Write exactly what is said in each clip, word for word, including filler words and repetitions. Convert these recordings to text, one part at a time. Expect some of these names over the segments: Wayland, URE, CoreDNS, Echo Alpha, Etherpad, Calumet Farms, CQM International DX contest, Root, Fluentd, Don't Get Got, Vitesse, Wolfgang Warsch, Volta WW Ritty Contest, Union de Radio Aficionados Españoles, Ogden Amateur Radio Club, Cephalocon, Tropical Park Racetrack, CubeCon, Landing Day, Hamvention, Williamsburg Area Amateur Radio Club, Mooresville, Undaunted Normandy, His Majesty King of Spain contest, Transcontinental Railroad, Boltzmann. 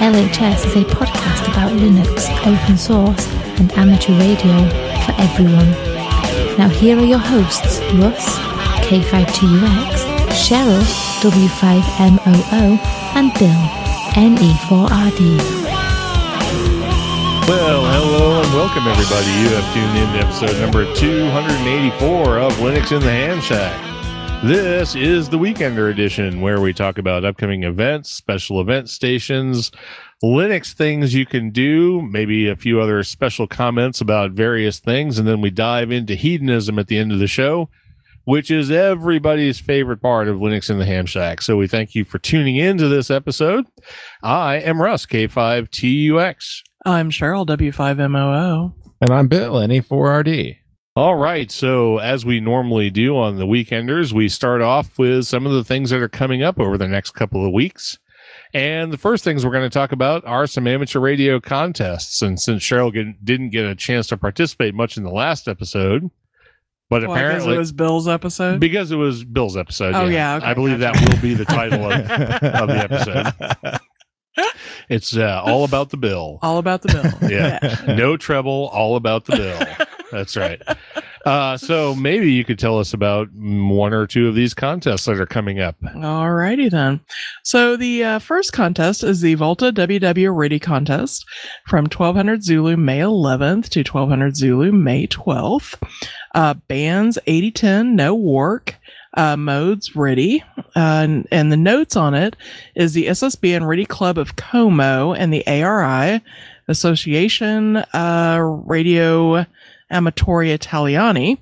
L H S is a podcast about Linux, open source, and amateur radio for everyone. Now here are your hosts, Russ, K five T U X, Cheryl, W five M O O, and Bill, N E four R D. Well, hello and welcome everybody. You have tuned in to episode number two hundred eighty-four of Linux in the Ham Shack. This is the Weekender edition, where we talk about upcoming events, special event stations, Linux things you can do, maybe a few other special comments about various things, and then we dive into hedonism at the end of the show, which is everybody's favorite part of Linux in the Ham Shack. So we thank you for tuning in to this episode. I am Russ, K five T U X. I'm Cheryl, W five M O O. And I'm Bill, N E four R D. All right, so as we normally do on the Weekenders, we start off with some of the things that are coming up over the next couple of weeks. And the first things we're going to talk about are some amateur radio contests. And since Cheryl get, didn't get a chance to participate much in the last episode, but well, apparently it was Bill's episode? Because it was Bill's episode. Oh, yeah. yeah okay, I believe gotcha. That will be the title of, of the episode. It's uh, all about the bill. All about the bill. Yeah. yeah. No trouble, all about the bill. That's right. Uh, so maybe you could tell us about one or two of these contests that are coming up. All righty then. So the uh, first contest is the Volta W W Ritty Contest from twelve hundred Zulu May eleventh to twelve hundred Zulu May twelfth. Uh, bands eighty ten, no work. Uh, modes Ritty, uh, and, and the notes on it is the S S B and Ritty Club of Como and the A R I Association uh, Radio Amatori Italiani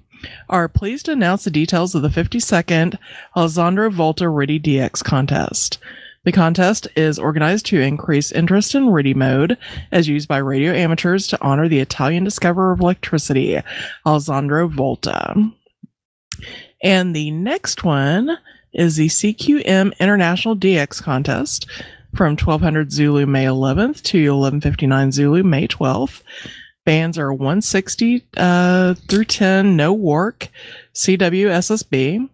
are pleased to announce the details of the fifty-second Alessandro Volta Ritty D X contest. The contest is organized to increase interest in Ritty mode as used by radio amateurs to honor the Italian discoverer of electricity, Alessandro Volta. And the next one is the C Q M International D X contest from twelve hundred Zulu May eleventh to eleven fifty-nine Zulu May twelfth. Bands are one sixty uh, through ten, no work, C W S S B.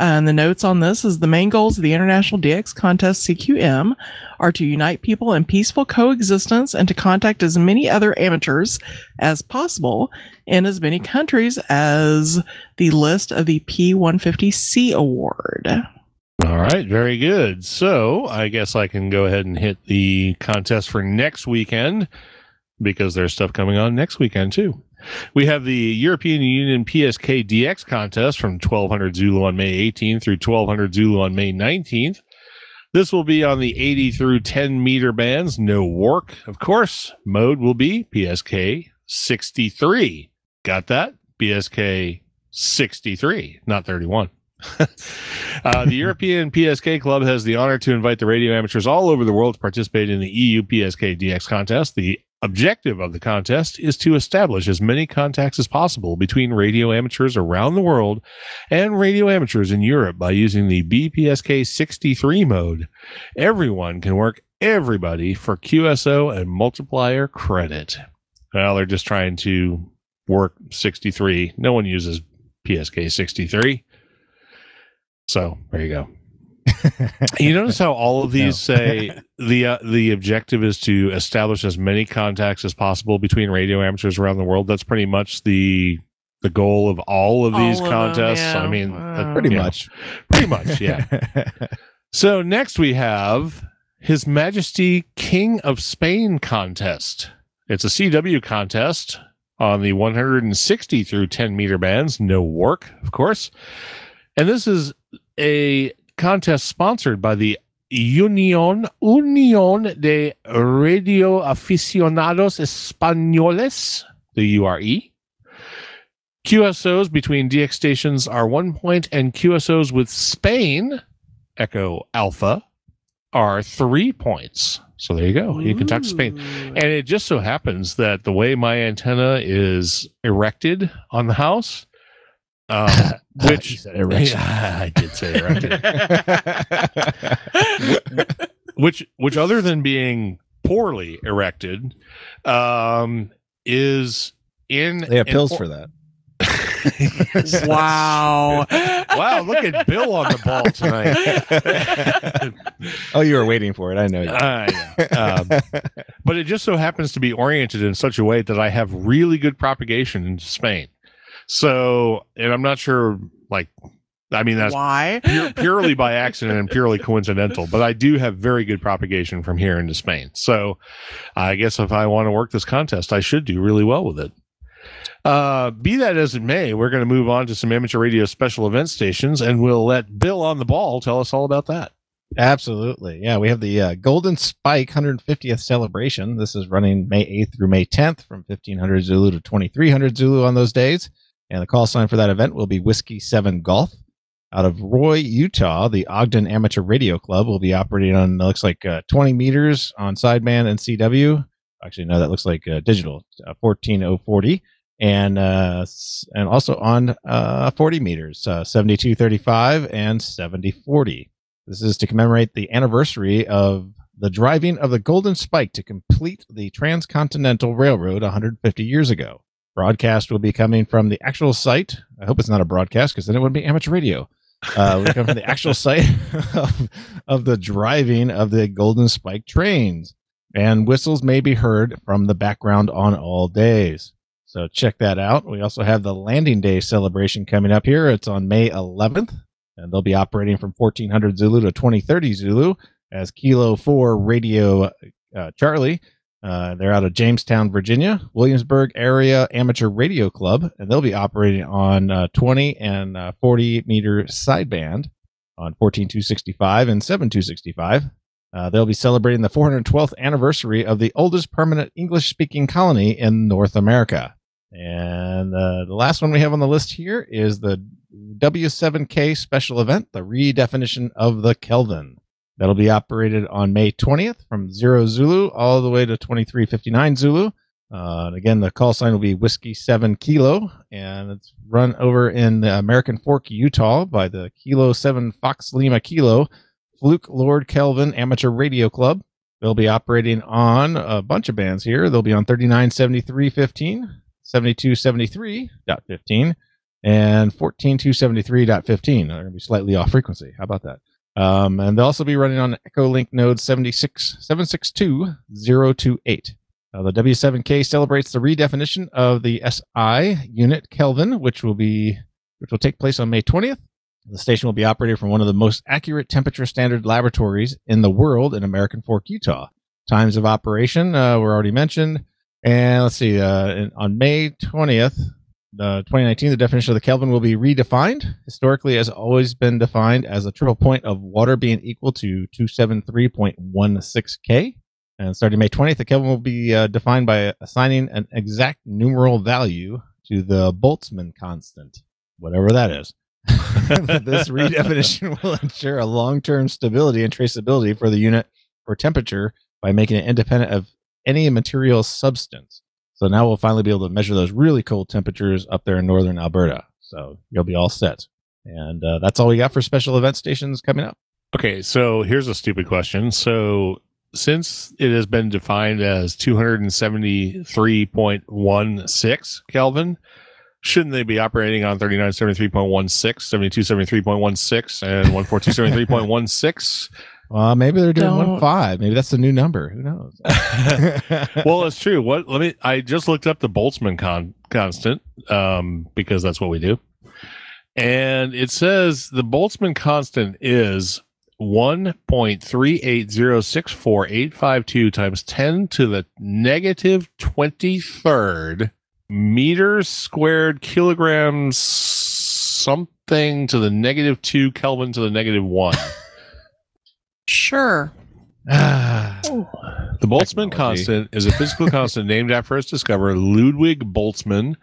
And the notes on this is the main goals of the International D X Contest C Q M are to unite people in peaceful coexistence and to contact as many other amateurs as possible in as many countries as the list of the P one fifty C award. All right, very good. So I guess I can go ahead and hit the contest for next weekend, because there's stuff coming on next weekend too. We have the European Union P S K D X contest from twelve hundred Zulu on May eighteenth through twelve hundred Zulu on May nineteenth. This will be on the eighty through ten meter bands, no work, of course. Mode will be P S K sixty-three. Got that? P S K sixty-three, not thirty-one. uh, the European P S K Club has the honor to invite the radio amateurs all over the world to participate in the E U P S K D X contest. The objective of the contest is to establish as many contacts as possible between radio amateurs around the world and radio amateurs in Europe by using the B P S K sixty-three mode. Everyone can work everybody for Q S O and multiplier credit. Well, they're just trying to work sixty-three. No one uses P S K sixty-three. So there you go. You notice how all of these no. say the uh, the objective is to establish as many contacts as possible between radio amateurs around the world. That's pretty much the the goal of all of all these of contests. Them, yeah. I mean, wow. that, pretty yeah. much, pretty much, yeah. So next we have His Majesty King of Spain contest. It's a C W contest on the one sixty through ten meter bands. No work, of course, and this is a contest sponsored by the Union Union de Radio Aficionados Españoles, the U R E. Q S Os between D X stations are one point, and Q S Os with Spain, Echo Alpha, are three points. So there you go. You can talk to Spain. And it just so happens that the way my antenna is erected on the house, uh, which you said erection. Yeah, I did say erected. which, which other than being poorly erected, um, is in. They have pills for that. Yes, wow. Wow, look at Bill on the ball tonight. Oh, you were waiting for it. I know. You. Uh, um, but it just so happens to be oriented in such a way that I have really good propagation into Spain. So, and I'm not sure, like, I mean, that's why? Pure, purely by accident and purely coincidental, but I do have very good propagation from here into Spain. So I guess if I want to work this contest, I should do really well with it. Uh, be that as it may, we're going to move on to some amateur radio special event stations, and we'll let Bill on the ball tell us all about that. Absolutely. Yeah, we have the uh, Golden Spike one hundred fiftieth celebration. This is running May eighth through May tenth from fifteen hundred Zulu to twenty-three hundred Zulu on those days. And the call sign for that event will be Whiskey seven Golf. Out of Roy, Utah, the Ogden Amateur Radio Club will be operating on, it looks like uh, twenty meters on sideband and C W. Actually, no, that looks like uh, digital, uh, fourteen oh forty. And uh, and also on uh, forty meters, uh, seventy-two thirty-five and seventy forty. This is to commemorate the anniversary of the driving of the Golden Spike to complete the Transcontinental Railroad one hundred fifty years ago. Broadcast will be coming from the actual site. I hope it's not a broadcast, because then it wouldn't be amateur radio. Uh, we come from the actual site of, of the driving of the Golden Spike trains. And whistles may be heard from the background on all days. So check that out. We also have the Landing Day celebration coming up here. It's on May eleventh, and they'll be operating from fourteen hundred Zulu to twenty thirty Zulu as Kilo four Radio uh, Charlie. Uh, they're out of Jamestown, Virginia, Williamsburg Area Amateur Radio Club, and they'll be operating on uh, twenty and uh, forty meter sideband on fourteen two sixty-five and seventy-two sixty-five. Uh, they'll be celebrating the four hundred twelfth anniversary of the oldest permanent English-speaking colony in North America. And uh, the last one we have on the list here is the W seven K special event, the redefinition of the Kelvin. That'll be operated on May twentieth from zero Zulu all the way to twenty-three fifty-nine Zulu. Uh, and again, the call sign will be Whiskey seven Kilo, and it's run over in the American Fork, Utah by the Kilo seven Fox Lima Kilo Fluke Lord Kelvin Amateur Radio Club. They'll be operating on a bunch of bands here. They'll be on thirty-nine seventy-three fifteen, seventy-two seventy-three fifteen, and fourteen two seventy-three fifteen. They're going to be slightly off frequency. How about that? Um, and they'll also be running on Echo Link node seven six two zero two eight. Uh, the W seven K celebrates the redefinition of the S I unit Kelvin, which will be which will take place on May twentieth. The station will be operated from one of the most accurate temperature standard laboratories in the world in American Fork, Utah. Times of operation uh, were already mentioned. And let's see, uh, in, on May twentieth, uh, twenty nineteen, the definition of the Kelvin will be redefined. Historically, it has always been defined as a triple point of water being equal to two seventy-three point one six K. And starting May twentieth, the Kelvin will be uh, defined by assigning an exact numeral value to the Boltzmann constant, whatever that is. This redefinition will ensure a long-term stability and traceability for the unit for temperature by making it independent of any material substance. So now we'll finally be able to measure those really cold temperatures up there in northern Alberta. So you'll be all set. And uh, that's all we got for special event stations coming up. Okay, so here's a stupid question. So since it has been defined as two seventy-three point one six Kelvin, shouldn't they be operating on thirty-nine seventy-three point one six, seventy-two seventy-three point one six, and one forty-two seventy-three point one six? Well, maybe they're doing one five. Maybe that's the new number. Who knows? Well, it's true. What? Let me. I just looked up the Boltzmann con, constant um, because that's what we do, and it says the Boltzmann constant is one point three eight zero six four eight five two times ten to the negative twenty-third. Meters squared, kilograms, something to the negative two, Kelvin to the negative one. Sure. Ah, The Boltzmann constant is a physical constant named after its discoverer, Ludwig Boltzmann,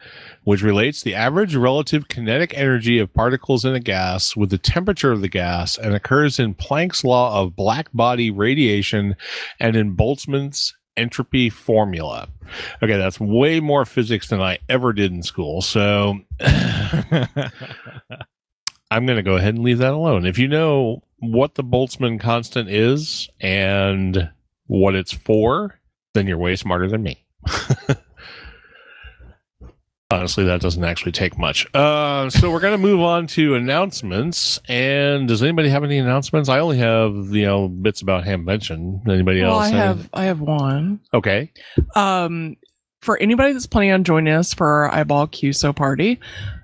which relates the average relative kinetic energy of particles in a gas with the temperature of the gas and occurs in Planck's law of black body radiation and in Boltzmann's entropy formula. Okay, that's way more physics than I ever did in school. So I'm going to go ahead and leave that alone. If you know what the Boltzmann constant is and what it's for, then you're way smarter than me. Honestly, that doesn't actually take much. Uh, so we're going to move on to announcements. And does anybody have any announcements? I only have, you know, bits about Hamvention. Anybody well, else? I have, have I have one. Okay. Um, for anybody that's planning on joining us for our Eyeball Q S O party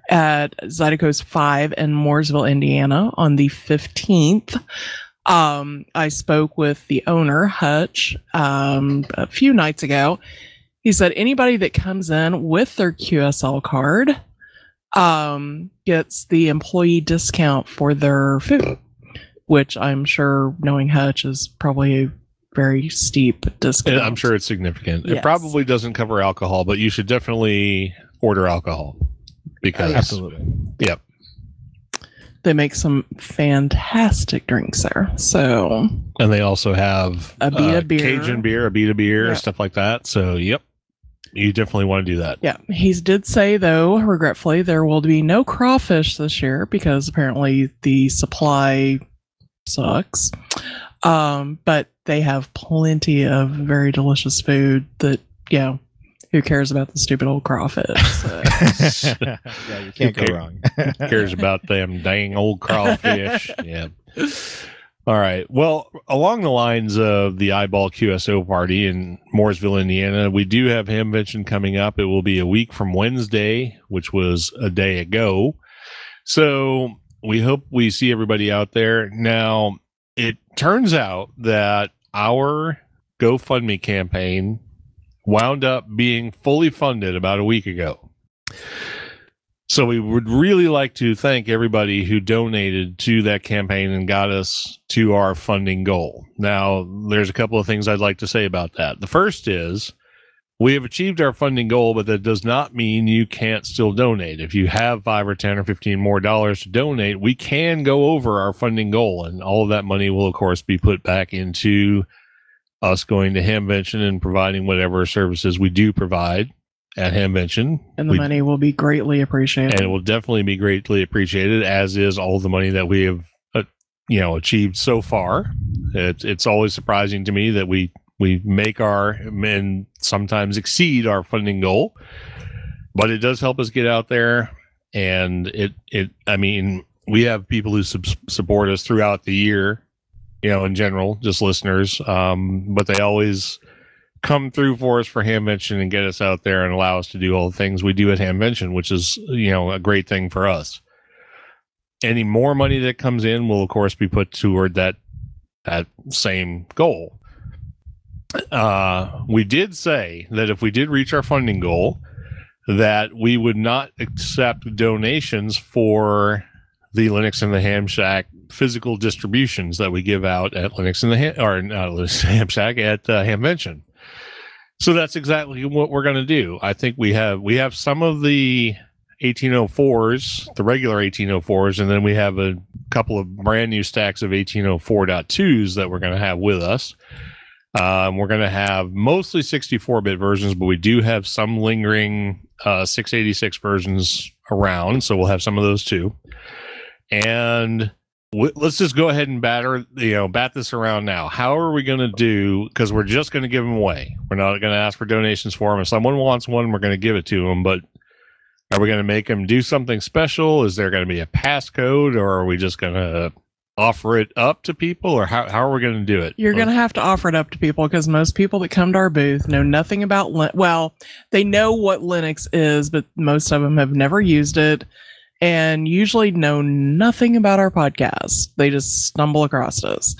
at Zydeco's five in Mooresville, Indiana on the fifteenth, um, I spoke with the owner, Hutch, um, a few nights ago. He said anybody that comes in with their Q S L card um, gets the employee discount for their food, which I'm sure, knowing Hutch, is probably a very steep discount. I'm sure it's significant. Yes. It probably doesn't cover alcohol, but you should definitely order alcohol because absolutely, yep, they make some fantastic drinks there. So, and they also have a uh, beer. Cajun beer, a Bita beer, yep, stuff like that. So, yep. You definitely want to do that. Yeah. He did say, though, regretfully, there will be no crawfish this year because apparently the supply sucks. Um, but they have plenty of very delicious food that, you know, who cares about the stupid old crawfish? So. Yeah, you can't who go ca- wrong. Who cares about them dang old crawfish? Yeah. All right. Well, along the lines of the Eyeball Q S O party in Mooresville, Indiana, we do have Hamvention coming up. It will be a week from Wednesday, which was a day ago. So we hope we see everybody out there. Now, it turns out that our GoFundMe campaign wound up being fully funded about a week ago. So we would really like to thank everybody who donated to that campaign and got us to our funding goal. Now, there's a couple of things I'd like to say about that. The first is we have achieved our funding goal, but that does not mean you can't still donate. If you have five or ten or fifteen more dollars to donate, we can go over our funding goal, and all of that money will, of course, be put back into us going to Hamvention and providing whatever services we do provide at Hamvention. And the we, money will be greatly appreciated. And it will definitely be greatly appreciated, as is all the money that we have, uh, you know, achieved so far. It, it's always surprising to me that we, we make our, and sometimes exceed our funding goal, but it does help us get out there. And it, it, I mean, we have people who sub- support us throughout the year, you know, in general, just listeners. Um, but they always come through for us for Hamvention and get us out there and allow us to do all the things we do at Hamvention, which is, you know, a great thing for us. Any more money that comes in will, of course, be put toward that that same goal. Uh, we did say that if we did reach our funding goal, that we would not accept donations for the Linux in the Ham Shack physical distributions that we give out at Linux in the Ham, or not Linux in the Ham Shack, at uh, Hamvention. So that's exactly what we're going to do. I think we have we have some of the eighteen oh fours, the regular eighteen oh fours, and then we have a couple of brand new stacks of eighteen oh four point twos that we're going to have with us. Um, we're going to have mostly sixty-four bit versions, but we do have some lingering uh, six eighty-six versions around, so we'll have some of those too. And w- let's just go ahead and batter, you know, bat this around now. How are we going to do? Because we're just going to give them away. We're not going to ask for donations for them. If someone wants one, we're going to give it to them. But are we going to make them do something special? Is there going to be a passcode, or are we just going to offer it up to people, or how, how are we going to do it? You're going to have to offer it up to people, because most people that come to our booth know nothing about Linux. Well, they know what Linux is, but most of them have never used it. And usually know nothing about our podcast. They just stumble across us.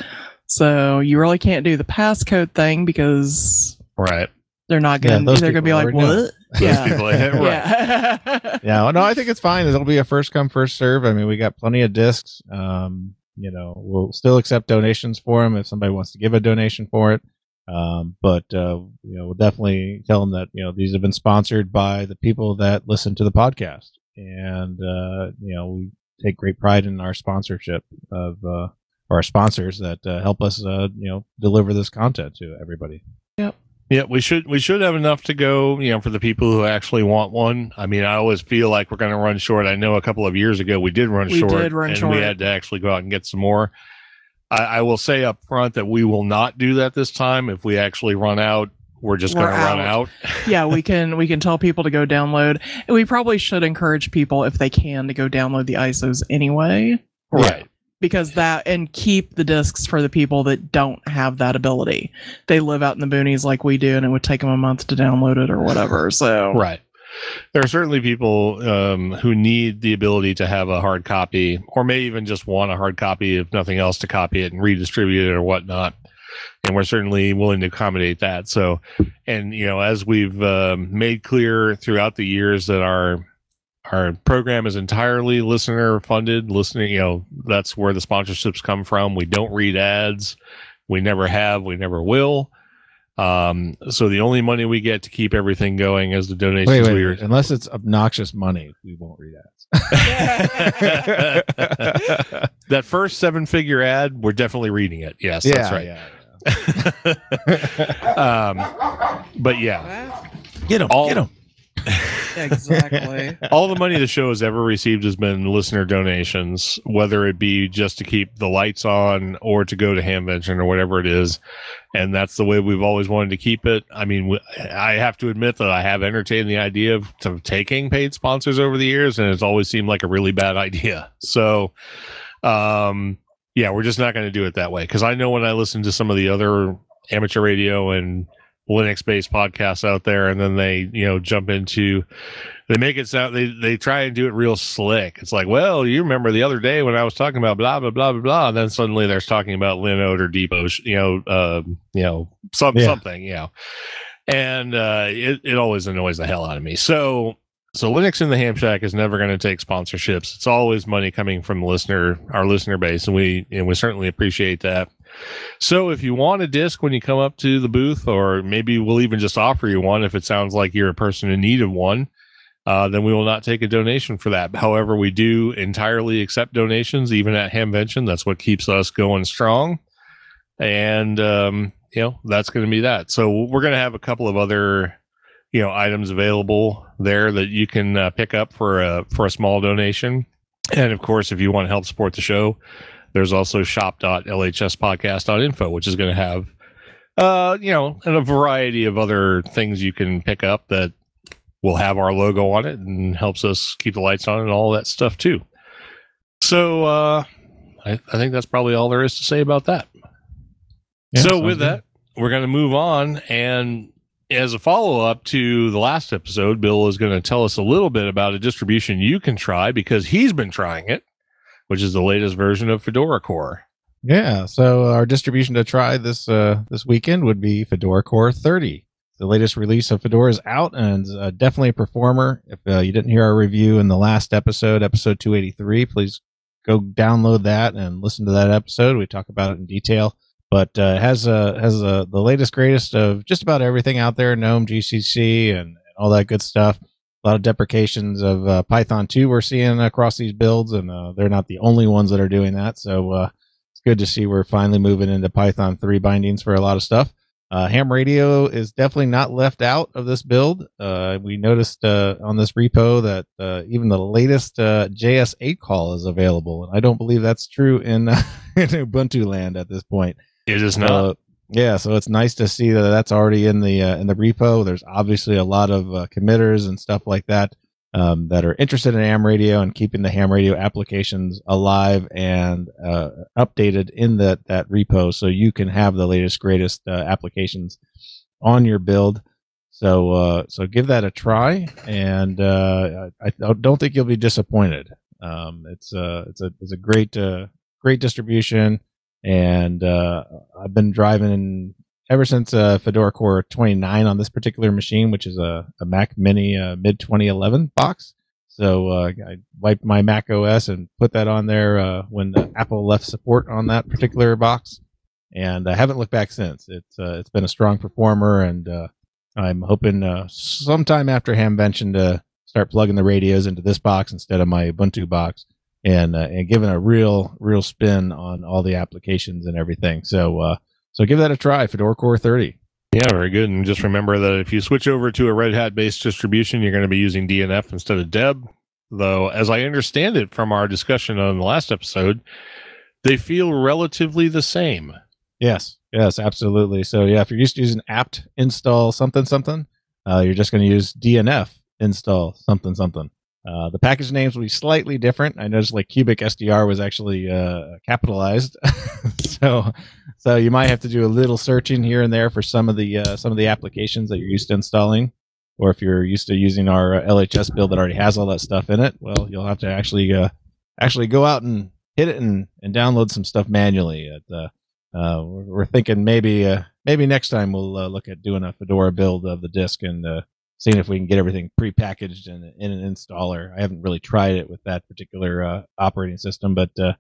So you really can't do the passcode thing because right, they're not going. Yeah, they're going to be like, "What?" Yeah. Those people like, hey, right. Yeah. Yeah. No, I think it's fine. It'll be a first come, first serve. I mean, we got plenty of discs. Um, you know, we'll still accept donations for them if somebody wants to give a donation for it. Um, but, uh, you know, we'll definitely tell them that, you know, these have been sponsored by the people that listen to the podcast. And, uh, you know, we take great pride in our sponsorship of, uh, or our sponsors that uh, help us, uh, you know, deliver this content to everybody. Yep. Yeah, we should we should have enough to go, you know, for the people who actually want one. I mean, I always feel like we're going to run short. I know a couple of years ago we did run we short, did run and short. We had to actually go out and get some more. I, I will say up front that we will not do that this time. If we actually run out, we're just going to run out. Yeah, we can we can tell people to go download. And we probably should encourage people, if they can, to go download the I S Os anyway. Right. Yeah. Because that, and keep the discs for the people that don't have that ability. They live out in the boonies like we do, and it would take them a month to download it or whatever. So right, there are certainly people um, who need the ability to have a hard copy, or may even just want a hard copy, if nothing else, to copy it and redistribute it or whatnot. And we're certainly willing to accommodate that. So, and you know, as we've um, made clear throughout the years that our Our program is entirely listener funded. Listening, you know, that's where the sponsorships come from. We don't read ads. We never have. We never will. Um, so the only money we get to keep everything going is the donations. Wait, wait, we wait. Unless it's obnoxious money, we won't read ads. That first seven-figure ad, we're definitely reading it. Yes, yeah, that's right. Yeah, yeah. um, but yeah, get them, get them. Exactly. All the money the show has ever received has been listener donations, whether it be just to keep the lights on or to go to Hamvention or whatever it is. And that's the way we've always wanted to keep it. I mean, I have to admit that I have entertained the idea of, of taking paid sponsors over the years, and it's always seemed like a really bad idea. So, um, yeah, we're just not going to do it that way. Because I know when I listen to some of the other amateur radio and Linux-based podcasts out there, and then they, you know, jump into, they make it sound, they they try and do it real slick. It's like, well, you remember the other day when I was talking about blah blah blah blah blah, and then suddenly they're talking about Linode or Depot, you know, uh, you know, some yeah. something, you know, and uh, it it always annoys the hell out of me. So so Linux in the Ham Shack is never going to take sponsorships. It's always money coming from the listener, our listener base, and we and we certainly appreciate that. So if you want a disc when you come up to the booth, or maybe we'll even just offer you one if it sounds like you're a person in need of one, uh, then we will not take a donation for that. However, we do entirely accept donations, even at Hamvention. That's what keeps us going strong. And, um, you know, that's going to be that. So we're going to have a couple of other, you know, items available there that you can uh, pick up for a, for a small donation. And of course, if you want to help support the show, there's also shop dot l h s podcast dot info, which is going to have, uh, you know, and a variety of other things you can pick up that will have our logo on it and helps us keep the lights on and all that stuff too. So uh, I, I think that's probably all there is to say about that. Yeah, so with that, good. We're going to move on. And as a follow-up to the last episode, Bill is going to tell us a little bit about a distribution you can try because he's been trying it, which is the latest version of Fedora Core. Yeah, so our distribution to try this uh, this weekend would be Fedora Core thirty. The latest release of Fedora is out, and uh, definitely a performer. If uh, you didn't hear our review in the last episode, episode two eighty-three, please go download that and listen to that episode. We talk about it in detail. But uh, it has, uh, has uh, the latest, greatest of just about everything out there, GNOME, G C C, and, and all that good stuff. A lot of deprecations of uh, Python two we're seeing across these builds, and uh, they're not the only ones that are doing that. So uh, it's good to see we're finally moving into Python three bindings for a lot of stuff. Uh, Ham Radio is definitely not left out of this build. Uh, we noticed uh, on this repo that uh, even the latest uh, J S eight call is available, and I don't believe that's true in, in Ubuntu land at this point. It is not. Uh, Yeah, so it's nice to see that that's already in the uh, in the repo. There's obviously a lot of uh, committers and stuff like that um, that are interested in ham radio and keeping the ham radio applications alive and uh, updated in that that repo, so you can have the latest, greatest uh, applications on your build. So uh, so give that a try, and uh, I, I don't think you'll be disappointed. Um, it's uh, it's a it's a great uh, great distribution. And uh, I've been driving ever since uh, Fedora Core twenty-nine on this particular machine, which is a, a Mac Mini uh, mid twenty eleven box. So uh, I wiped my Mac O S and put that on there uh, when Apple left support on that particular box. and I haven't looked back since. It's uh, it's been a strong performer, and uh, I'm hoping uh, sometime after Hamvention to start plugging the radios into this box instead of my Ubuntu box, and uh, and giving a real real spin on all the applications and everything. So uh, so give that a try, Fedora Core thirty. Yeah, very good. And just remember that if you switch over to a Red Hat-based distribution, you're going to be using D N F instead of Deb. Though, as I understand it from our discussion on the last episode, they feel relatively the same. Yes, yes, absolutely. So, yeah, if you're used to using apt install something something, uh, you're just going to use D N F install something something. Uh, the package names will be slightly different. I noticed like Cubic S D R was actually uh, capitalized, so so you might have to do a little searching here and there for some of the uh, some of the applications that you're used to installing, or if you're used to using our L H S build that already has all that stuff in it. Well, you'll have to actually uh, actually go out and hit it and, and download some stuff manually. At, uh, uh, we're, we're thinking maybe uh, maybe next time we'll uh, look at doing a Fedora build of the disk and uh, seeing if we can get everything prepackaged in, in an installer. I haven't really tried it with that particular uh, operating system, but uh,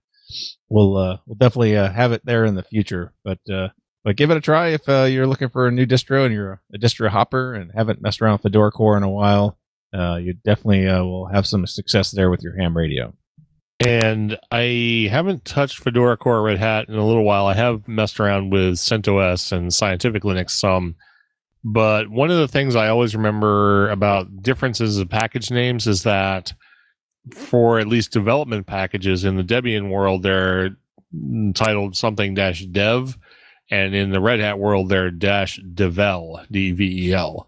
we'll uh, we'll definitely uh, have it there in the future. But uh, but give it a try if uh, you're looking for a new distro and you're a distro hopper and haven't messed around with Fedora Core in a while. Uh, you definitely uh, will have some success there with your ham radio. And I haven't touched Fedora Core Red Hat in a little while. I have messed around with CentOS and Scientific Linux some. But one of the things I always remember about differences of package names is that for at least development packages in the Debian world, they're titled something dash dev. And in the Red Hat world, they're dash devel, D V E L.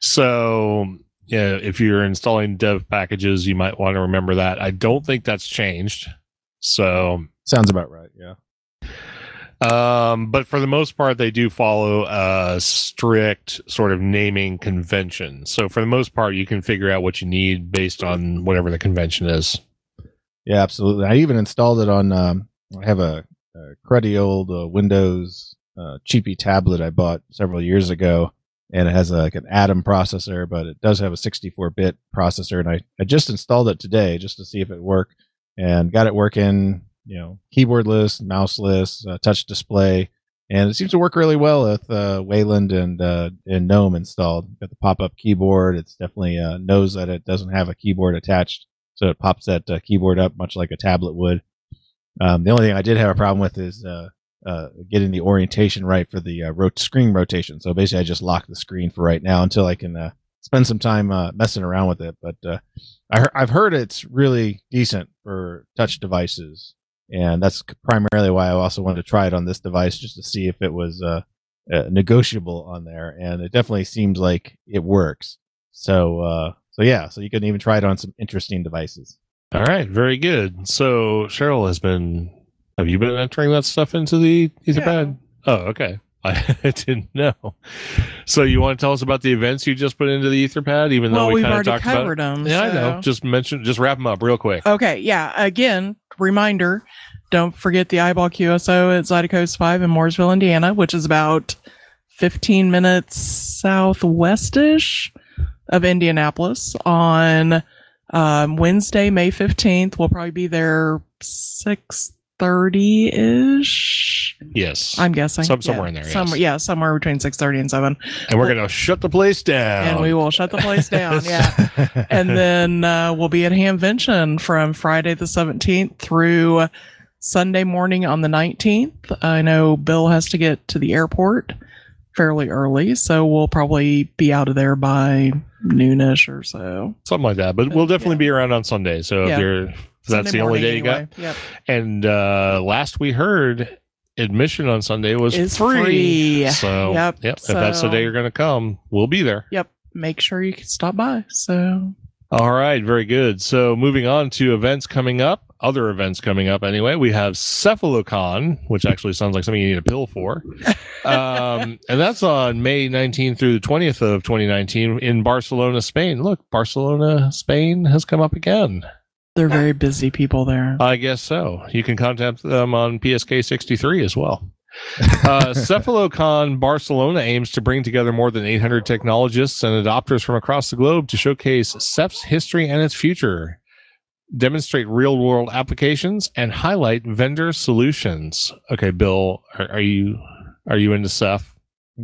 So you know, if you're installing dev packages, you might want to remember that. I don't think that's changed. So sounds about right. Yeah. Um, but for the most part, they do follow a strict sort of naming convention. So for the most part, you can figure out what you need based on whatever the convention is. Yeah, absolutely. I even installed it on, um, I have a, a cruddy old uh, Windows uh, cheapy tablet I bought several years ago, and it has a, like an Atom processor, but it does have a sixty-four bit processor. And I, I just installed it today just to see if it worked, and got it working. You know, keyboardless, mouseless, uh, touch display, and it seems to work really well with uh, Wayland and uh, and GNOME installed. Got the pop-up keyboard. It's definitely uh, knows that it doesn't have a keyboard attached, so it pops that uh, keyboard up much like a tablet would. Um, the only thing I did have a problem with is uh, uh, getting the orientation right for the uh, rot- screen rotation. So basically, I just locked the screen for right now until I can uh, spend some time uh, messing around with it. But uh, I he- I've heard it's really decent for touch devices. And that's primarily why I also wanted to try it on this device, just to see if it was uh, uh, negotiable on there. And it definitely seems like it works. So, uh, so yeah, so you can even try it on some interesting devices. All right, very good. So, Cheryl has been. Have you been entering that stuff into the Etherpad? Yeah. Oh, okay. I didn't know. So you want to tell us about the events you just put into the Etherpad, even well, though we kind of talked covered about them, yeah, so. I know. Just mention, just wrap them up real quick. Okay. Yeah. Again, reminder: don't forget the Eyeball Q S O at Zydeco's Five in Mooresville, Indiana, which is about fifteen minutes southwestish of Indianapolis. On um, Wednesday, May fifteenth, we'll probably be there six. thirty ish. Yes, I'm guessing Some, somewhere yeah. in there. Yes. Some, yeah, somewhere between six thirty and seven. And we're well, gonna shut the place down. And we will shut the place down. Yeah, and then uh, we'll be at Hamvention from Friday the seventeenth through Sunday morning on the nineteenth. I know Bill has to get to the airport fairly early, so we'll probably be out of there by noonish or so. Something like that. But, but we'll definitely yeah. be around on Sunday. So yeah. if you're That's Sunday the only day anyway. You got. Yep. And uh, last we heard, admission on Sunday was it's free. free. So, yep. Yep. so if that's the day you're going to come, we'll be there. Yep. Make sure you can stop by. So, all right. Very good. So, moving on to events coming up, other events coming up anyway. We have Cephalocon, which actually sounds like something you need a pill for. um, and that's on May nineteenth through the twentieth of twenty nineteen in Barcelona, Spain. Look, Barcelona, Spain has come up again. They're very busy people there. I guess so. You can contact them on P S K sixty-three as well. Uh, Cephalocon Barcelona aims to bring together more than eight hundred technologists and adopters from across the globe to showcase C E P's history and its future. demonstrate real-world applications, and highlight vendor solutions. Okay, Bill, are, are you are you into stuff?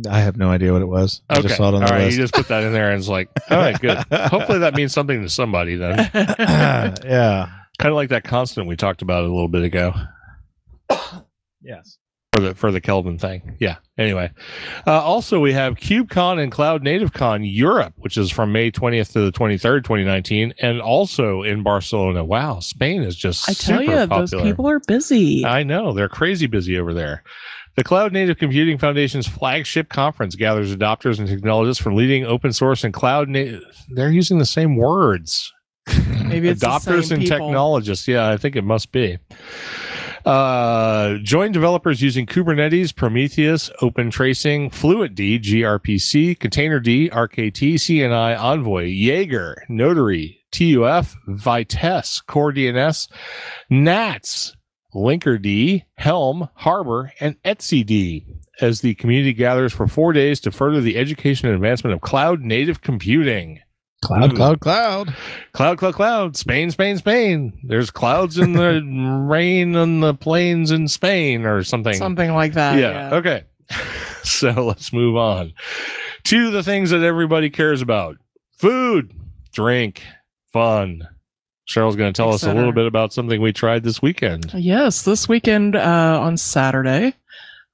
I have no idea what it was. I okay. just saw it on the All right, list. You just put that in there and it's like, all right, good. Hopefully that means something to somebody then. Yeah. Kind of like that constant we talked about a little bit ago. Yes. For the, for the Kelvin thing. Yeah. Anyway. Uh, also, we have CubeCon and Cloud Native Con Europe, which is from May twentieth to the twenty-third, twenty nineteen, and also in Barcelona. Wow. Spain is just I tell super you, popular. Those people are busy. I know. They're crazy busy over there. The Cloud Native Computing Foundation's flagship conference gathers adopters and technologists from leading open source and cloud native. They're using the same words. Maybe it's adopters and people. Technologists. Yeah, I think it must be. Uh, join developers using Kubernetes, Prometheus, Open Tracing, FluentD, gRPC, Containerd, R K T, C N I, Envoy, Jaeger, Notary, T U F, Vitesse, CoreDNS, N A T S, Linkerd, Helm, Harbor, and etcd as the community gathers for four days to further the education and advancement of cloud-native computing. Cloud, Ooh. cloud, cloud. Cloud, cloud, cloud. Spain, Spain, Spain. There's clouds in the rain on the plains in Spain or something. Something like that. Yeah, yeah. Okay. So let's move on to the things that everybody cares about. Food, drink, fun. Cheryl's going to tell us a little bit about something we tried this weekend. Yes, this weekend uh, on Saturday,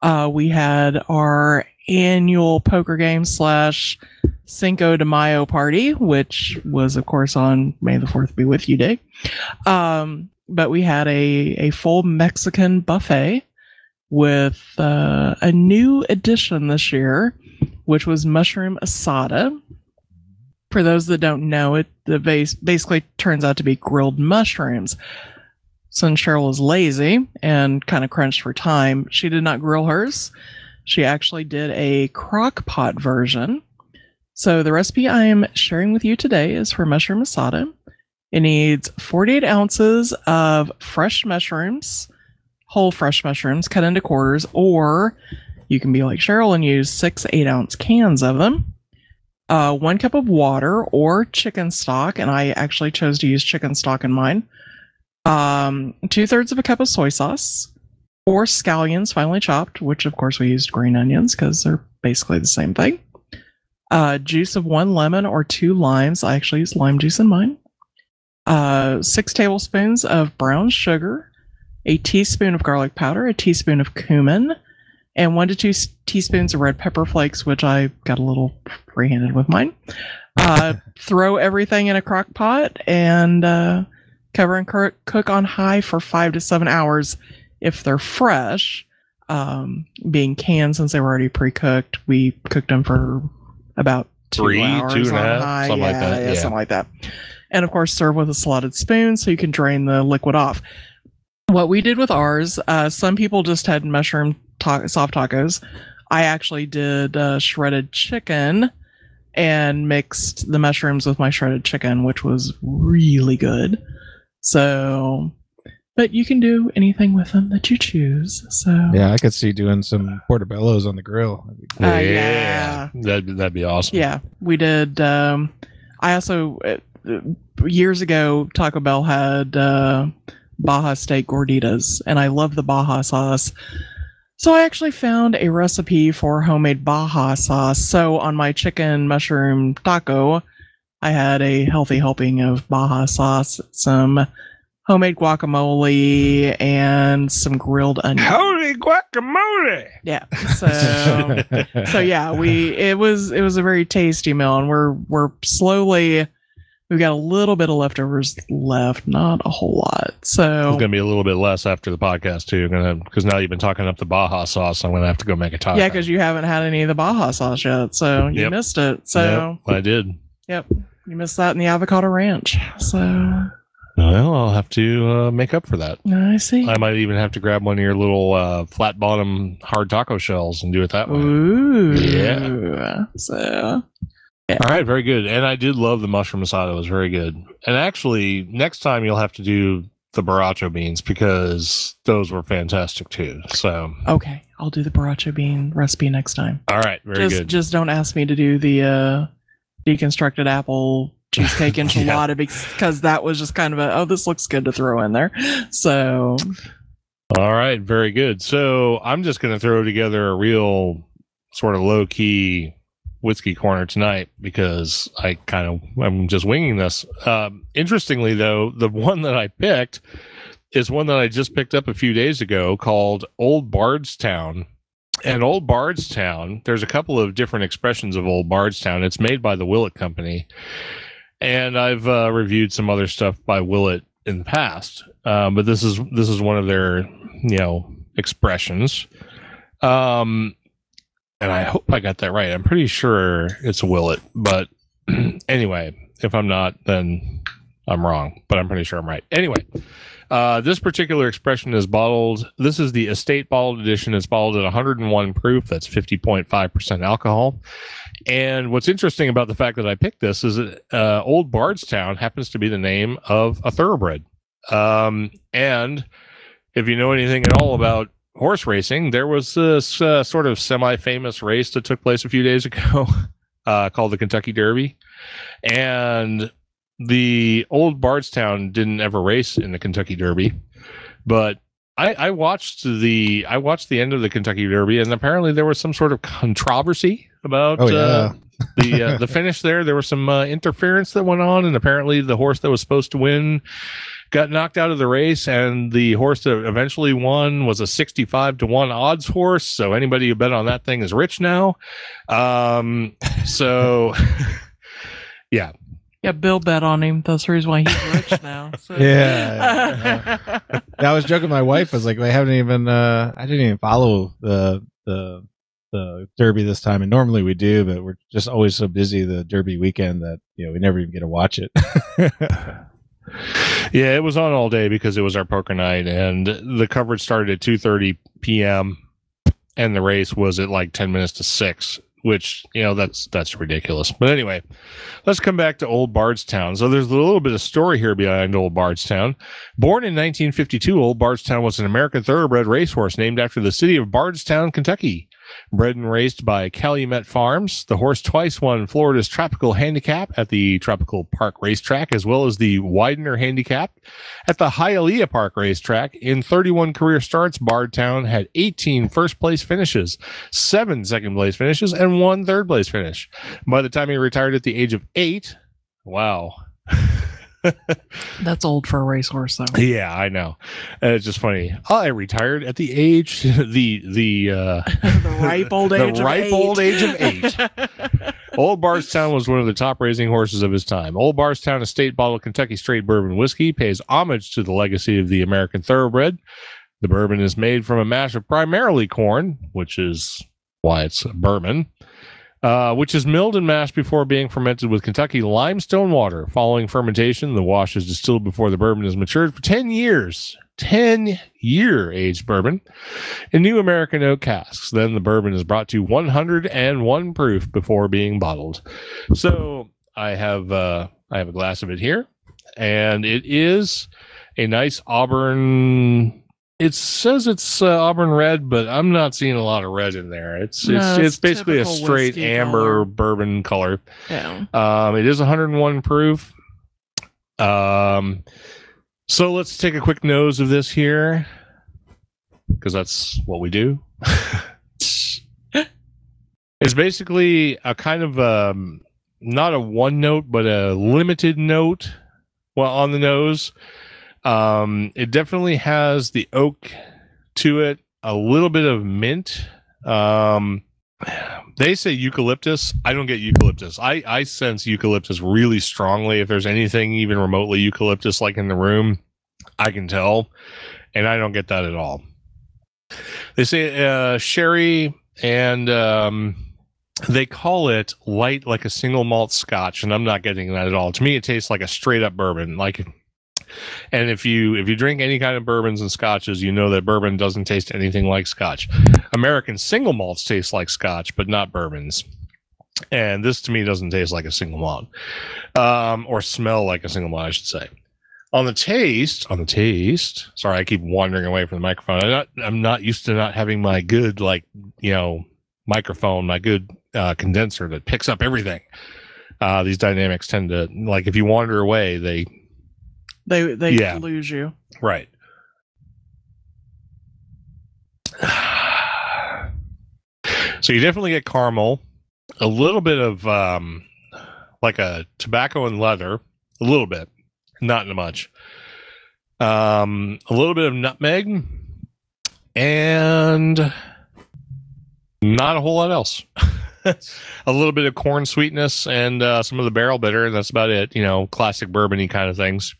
uh, we had our annual poker game slash Cinco de Mayo party, which was, of course, on May the fourth be with you day. Um, but we had a, a full Mexican buffet with uh, a new addition this year, which was mushroom asada. For those that don't know, it the base basically turns out to be grilled mushrooms. Since Cheryl was lazy and kind of crunched for time, she did not grill hers. She actually did a crock pot version. So the recipe I am sharing with you today is for mushroom asada. It needs forty-eight ounces of fresh mushrooms, whole fresh mushrooms cut into quarters, or you can be like Cheryl and use six eight-ounce cans of them. Uh, one cup of water or chicken stock, and I actually chose to use chicken stock in mine. Um, two-thirds of a cup of soy sauce, or scallions finely chopped, which of course we used green onions because they're basically the same thing. Uh, juice of one lemon or two limes. I actually used lime juice in mine. Uh, six tablespoons of brown sugar, a teaspoon of garlic powder, a teaspoon of cumin, and one to two teaspoons of red pepper flakes, which I got a little free-handed with mine. Uh, throw everything in a crock pot and uh, cover and cook on high for five to seven hours if they're fresh. Um, being canned, since they were already pre-cooked, we cooked them for about two Three, hours two and on a half, high. Something yeah, like that. Yeah, yeah, something like that. And, of course, serve with a slotted spoon so you can drain the liquid off. What we did with ours, uh, some people just had mushroom ta- soft tacos. I actually did uh, shredded chicken and mixed the mushrooms with my shredded chicken, which was really good. So, but you can do anything with them that you choose. So yeah, I could see doing some portobellos on the grill. Cool. Uh, yeah, that'd, that'd be awesome. Yeah, we did. Um, I also uh, years ago Taco Bell had. Uh, Baja steak gorditas, and I love the Baja sauce. So I actually found a recipe for homemade Baja sauce. So on my chicken mushroom taco, I had a healthy helping of Baja sauce, some homemade guacamole, and some grilled onions. Holy guacamole! Yeah. So, so yeah, we it was it was a very tasty meal, and we're we're slowly. We've got a little bit of leftovers left, not a whole lot. So it's gonna be a little bit less after the podcast too. Gonna because now you've been talking up the Baja sauce. I'm gonna have to go make a taco. Yeah, because you haven't had any of the Baja sauce yet, so you yep. missed it. So yep, I did. Yep, you missed that in the avocado ranch. So well, I'll have to uh, make up for that. I see. I might even have to grab one of your little uh, flat bottom hard taco shells and do it that way. Ooh, yeah. So. All right, very good. And I did love the mushroom asada. It was very good. And actually, next time you'll have to do the borracho beans because those were fantastic too. So okay, I'll do the borracho bean recipe next time. All right, very just, good. Just don't ask me to do the uh, deconstructed apple she's taken yeah. a lot of, because that was just kind of a, oh, this looks good to throw in there. So. All right. Very good. So I'm just going to throw together a real sort of low key whiskey corner tonight, because I kind of, I'm just winging this. Um, interestingly though, the one that I picked is one that I just picked up a few days ago called Old Bardstown. And Old Bardstown, there's a couple of different expressions of Old Bardstown. It's made by the Willett Company. And I've uh, reviewed some other stuff by Willett in the past. Um, but this is this is one of their, you know, expressions. Um, and I hope I got that right. I'm pretty sure it's Willett. But anyway, if I'm not, then I'm wrong. But I'm pretty sure I'm right. Anyway. Uh, this particular expression is bottled. This is the estate bottled edition. It's bottled at one oh one proof. That's fifty point five percent alcohol. And what's interesting about the fact that I picked this is that uh, Old Bardstown happens to be the name of a thoroughbred. Um, and if you know anything at all about horse racing, there was this uh, sort of semi-famous race that took place a few days ago uh, called the Kentucky Derby. And the Old Bardstown didn't ever race in the Kentucky Derby, but I, I watched the I watched the end of the Kentucky Derby, and apparently there was some sort of controversy about oh, yeah. uh, the uh, the finish there. There was some uh, interference that went on, and apparently the horse that was supposed to win got knocked out of the race, and the horse that eventually won was a sixty-five to one odds horse. So anybody who bet on that thing is rich now. Um, so, yeah. Yeah, Bill bet on him. That's the reason why he's rich now. So. Yeah, uh, I was joking. My wife was like, "I haven't even. Uh, I didn't even follow the the the Derby this time, and normally we do, but we're just always so busy the Derby weekend that you know we never even get to watch it." Yeah, it was on all day because it was our poker night, and the coverage started at two thirty p.m. and the race was at like ten minutes to six. Which, you know, that's that's ridiculous. But anyway, let's come back to Old Bardstown. So there's a little bit of story here behind Old Bardstown. Born in nineteen fifty-two, Old Bardstown was an American thoroughbred racehorse named after the city of Bardstown, Kentucky. Bred and raised by Calumet Farms, the horse twice won Florida's Tropical Handicap at the Tropical Park Racetrack, as well as the Widener Handicap at the Hialeah Park Racetrack. In thirty-one career starts, Bardstown had eighteen first-place finishes, seven second-place finishes, and one third-place finish. By the time he retired at the age of eight, wow. That's old for a racehorse, though. Yeah, I know. Uh, it's just funny. I retired at the age, the the uh, the ripe old age, the ripe of eight. old age of eight. Old Bardstown was one of the top racing horses of his time. Old Bardstown estate bottle Kentucky straight bourbon whiskey pays homage to the legacy of the American thoroughbred. The bourbon is made from a mash of primarily corn, which is why it's a bourbon. Uh, which is milled and mashed before being fermented with Kentucky limestone water. Following fermentation, the wash is distilled before the bourbon is matured for ten years. ten-year aged bourbon in new American oak casks. Then the bourbon is brought to one oh one proof before being bottled. So I have uh, I have a glass of it here, and it is a nice auburn. It says it's uh, auburn red, but I'm not seeing a lot of red in there. It's no, it's, it's, it's basically a straight amber color. Bourbon color. Yeah. Um, it is one oh one proof. Um, so let's take a quick nose of this here, because that's what we do. It's basically a kind of um, not a one note, but a limited note. Well, on the nose. Um, it definitely has the oak to it, a little bit of mint. Um, they say eucalyptus. I don't get eucalyptus. I, I sense eucalyptus really strongly. If there's anything even remotely eucalyptus like in the room, I can tell. And I don't get that at all. They say uh, sherry and um, they call it light like a single malt scotch. And I'm not getting that at all. To me, it tastes like a straight up bourbon. Like And if you if you drink any kind of bourbons and scotches, you know that bourbon doesn't taste anything like scotch. American single malts taste like scotch, but not bourbons. And this, to me, doesn't taste like a single malt, um, or smell like a single malt, I should say. On the taste, on the taste. Sorry, I keep wandering away from the microphone. I'm not, I'm not used to not having my good, like you know, microphone, my good uh, condenser that picks up everything. uh, these dynamics tend to, like, if you wander away, they they they yeah. lose you. Right. So you definitely get caramel, a little bit of um, like a tobacco and leather, a little bit, not much. Um, a little bit of nutmeg, and not a whole lot else. A little bit of corn sweetness and uh, some of the barrel bitter, and that's about it. You know, classic bourbon-y kind of things.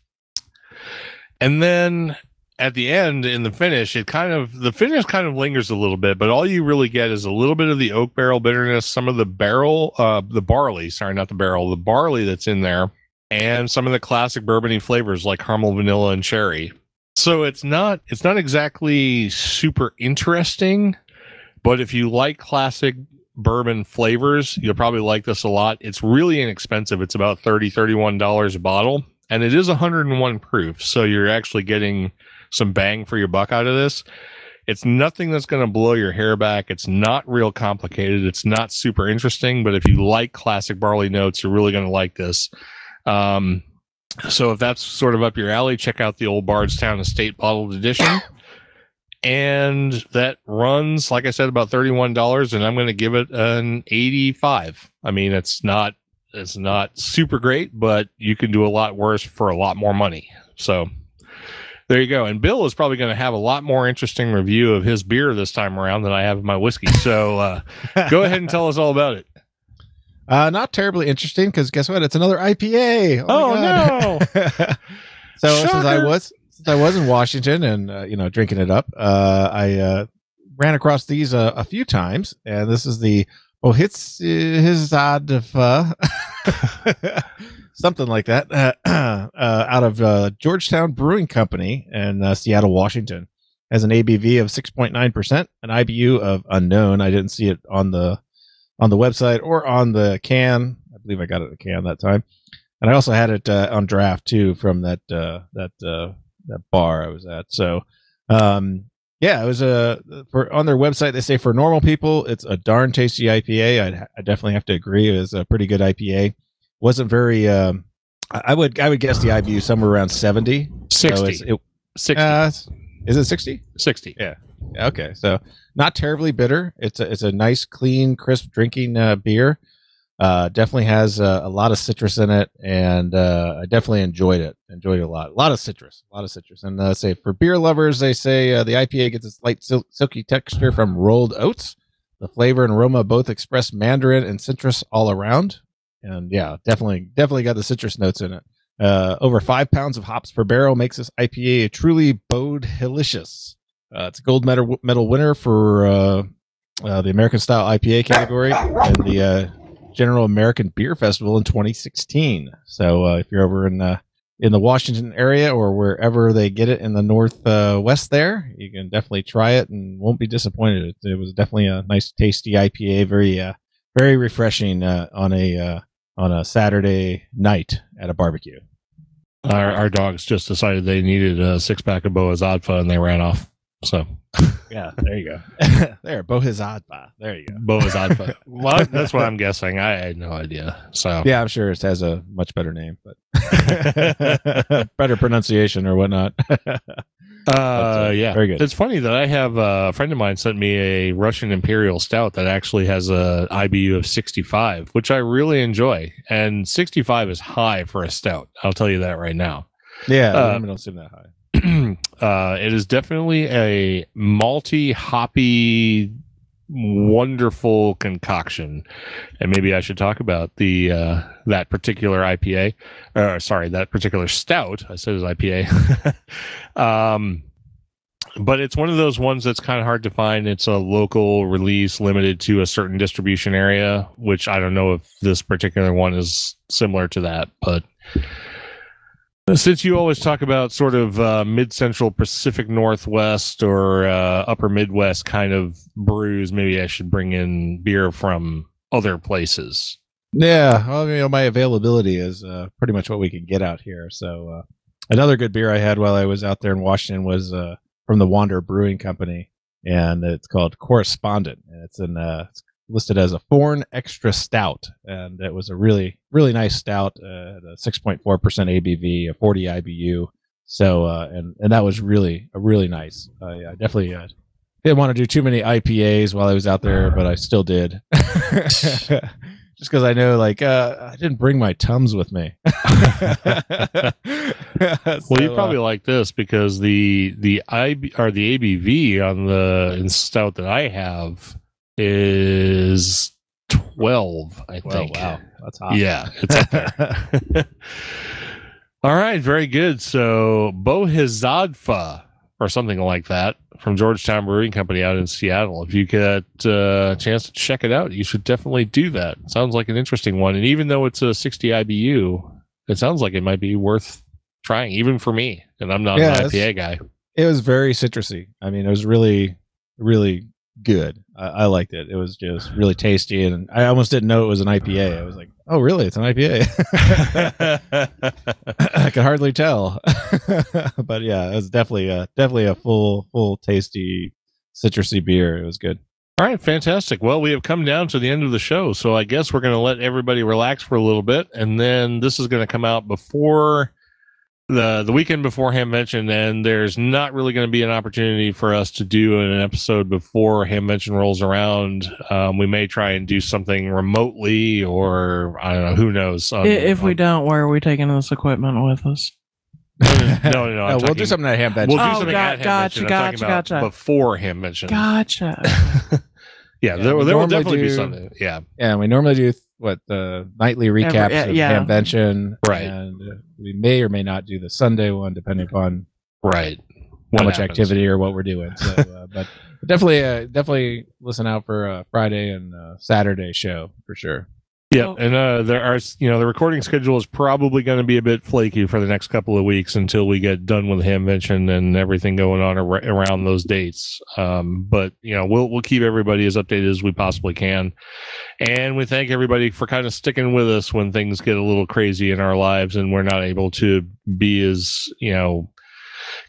And then at the end, in the finish, it kind of the finish kind of lingers a little bit, but all you really get is a little bit of the oak barrel bitterness, some of the barrel, uh, the barley, sorry, not the barrel, the barley that's in there, and some of the classic bourbon-y flavors like caramel, vanilla, and cherry. So it's not it's not exactly super interesting, but if you like classic bourbon flavors, you'll probably like this a lot. It's really inexpensive. It's about thirty, thirty-one dollars a bottle, and it is one hundred one proof, so you're actually getting some bang for your buck out of this. It's nothing that's going to blow your hair back. It's not real complicated. It's not super interesting, but if you like classic barley notes, you're really going to like this. Um, so if that's sort of up your alley, check out the Old Bardstown Estate Bottled Edition. And that runs, like I said, about thirty-one dollars, and I'm going to give it an eighty-five. I mean, it's not it's not super great, but you can do a lot worse for a lot more money. So there you go. And Bill is probably going to have a lot more interesting review of his beer this time around than I have of my whiskey. So uh, go ahead and tell us all about it. Uh, not terribly interesting, because guess what? It's another I P A. Oh, oh no. So Shocker. since I was... I was in Washington and, uh, you know, drinking it up. Uh, I uh, ran across these uh, a few times, and this is the Ohizadfa, something like that, uh, uh, out of uh, Georgetown Brewing Company in uh, Seattle, Washington. Has an A B V of six point nine percent, an I B U of unknown. I didn't see it on the on the website or on the can. I believe I got it in the can that time. And I also had it uh, on draft, too, from that uh, that. Uh, that bar I was at. So um yeah, it was a for on their website they say for normal people it's a darn tasty I P A. I, I definitely have to agree, it was a pretty good I P A. Wasn't very um I would I would guess the I B U somewhere around seventy. sixty. So it's, it, sixty. Uh, is it sixty? sixty. Yeah. Okay. So not terribly bitter. It's a, it's a nice clean crisp drinking uh, beer. Uh, definitely has uh, a lot of citrus in it, and uh, I definitely enjoyed it. Enjoyed it a lot. A lot of citrus. A lot of citrus. And uh, say for beer lovers, they say uh, the I P A gets its light sil- silky texture from rolled oats. The flavor and aroma both express mandarin and citrus all around. And yeah, definitely, definitely got the citrus notes in it. Uh, over five pounds of hops per barrel makes this I P A a truly bode-hilicious. Uh, it's a gold medal, medal winner for uh, uh, the American Style I P A category and the Uh, General American Beer Festival in twenty sixteen. So uh, if you're over in uh, in the Washington area or wherever they get it in the north uh, west there, you can definitely try it and won't be disappointed. It, it was definitely a nice, tasty I P A, very uh, very refreshing uh, on a uh, on a Saturday night at a barbecue. Our, our dogs just decided they needed a six pack of Ohizadfa and they ran off. So yeah, there you go. There, Ohizadfa. There you go. Ohizadfa. Well, that's what I'm guessing. I had no idea. So yeah, I'm sure it has a much better name, but better pronunciation or whatnot. uh, but, uh yeah, very good. It's funny that I have uh, a friend of mine sent me a Russian Imperial Stout that actually has a I B U of sixty-five, which I really enjoy. And sixty-five is high for a stout. I'll tell you that right now. Yeah, uh, I don't seem that high. Uh, it is definitely a malty, hoppy, wonderful concoction, and maybe I should talk about the uh, that particular I P A. Or sorry, that particular stout. I said it's I P A, um, but it's one of those ones that's kind of hard to find. It's a local release, limited to a certain distribution area, which I don't know if this particular one is similar to that, but. Since you always talk about sort of uh, mid-central Pacific Northwest or uh, upper Midwest kind of brews, maybe I should bring in beer from other places. Yeah, well, you know, my availability is uh, pretty much what we can get out here. So uh, another good beer I had while I was out there in Washington was uh, from the Wander Brewing Company, and it's called Correspondent. And it's in uh, it's listed as a foreign extra stout, and it was a really, really nice stout, uh, a six point four percent A B V, a forty I B U. So, uh, and, and that was really, a really nice. Uh, yeah, I definitely uh, didn't want to do too many I P As while I was out there, but I still did. Just because I know, like, uh, I didn't bring my Tums with me. So, well, you probably uh, like this because the the I B, or the A B V on the in stout that I have is twelve, I well, think. Wow, that's hot. Yeah, it's up there. All right, very good. So Bohizadfa, or something like that, from Georgetown Brewing Company out in Seattle. If you get uh, a chance to check it out, you should definitely do that. It sounds like an interesting one. And even though it's a sixty I B U, it sounds like it might be worth trying, even for me. And I'm not yeah, an I P A guy. It was very citrusy. I mean, it was really, really good. I, I liked it. It was just really tasty. And I almost didn't know it was an I P A. I was like, oh, really? It's an I P A. I could hardly tell. But yeah, it was definitely a, definitely a full, full tasty, citrusy beer. It was good. All right. Fantastic. Well, we have come down to the end of the show. So I guess we're going to let everybody relax for a little bit. And then this is going to come out before the the weekend before Hamvention, and there's not really going to be an opportunity for us to do an episode before Hamvention rolls around. Um, we may try and do something remotely, or I don't know, who knows. Um, if um, we don't, why are we taking this equipment with us? No, no, no. no talking, we'll do something at Hamvention. We'll do oh, something got, at gotcha, Hamvention. Gotcha, gotcha. Before Hamvention. Gotcha. yeah, yeah, there, we there will definitely do, be something. Yeah. Yeah, we normally do. Th- what the nightly recaps Every, uh, yeah. of Hamvention, right? And uh, we may or may not do the Sunday one, depending upon right how much happens. activity or what we're doing. So, uh, but definitely, uh, definitely listen out for uh, Friday and uh, Saturday show for sure. Yeah, well, and uh, there are you know the recording schedule is probably going to be a bit flaky for the next couple of weeks until we get done with Hamvention and everything going on ar- around those dates. Um, but you know we'll we'll keep everybody as updated as we possibly can. And we thank everybody for kind of sticking with us when things get a little crazy in our lives and we're not able to be as, you know,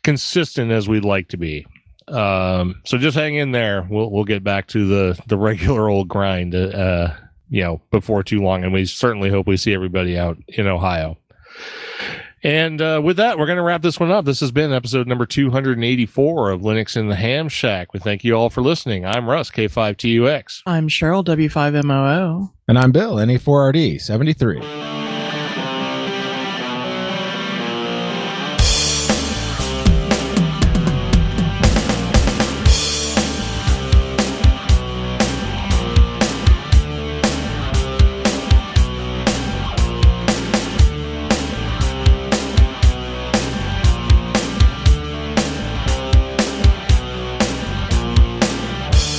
consistent as we'd like to be. Um, so just hang in there. We'll we'll get back to the, the regular old grind, uh, you know, before too long. And we certainly hope we see everybody out in Ohio. And uh, with that, we're going to wrap this one up. This has been episode number two hundred eighty-four of Linux in the Ham Shack. We thank you all for listening. I'm Russ, K five T U X. I'm Cheryl, W five M O O. And I'm Bill, N E four R D, seventy-three.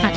at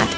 at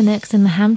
Linux in the Ham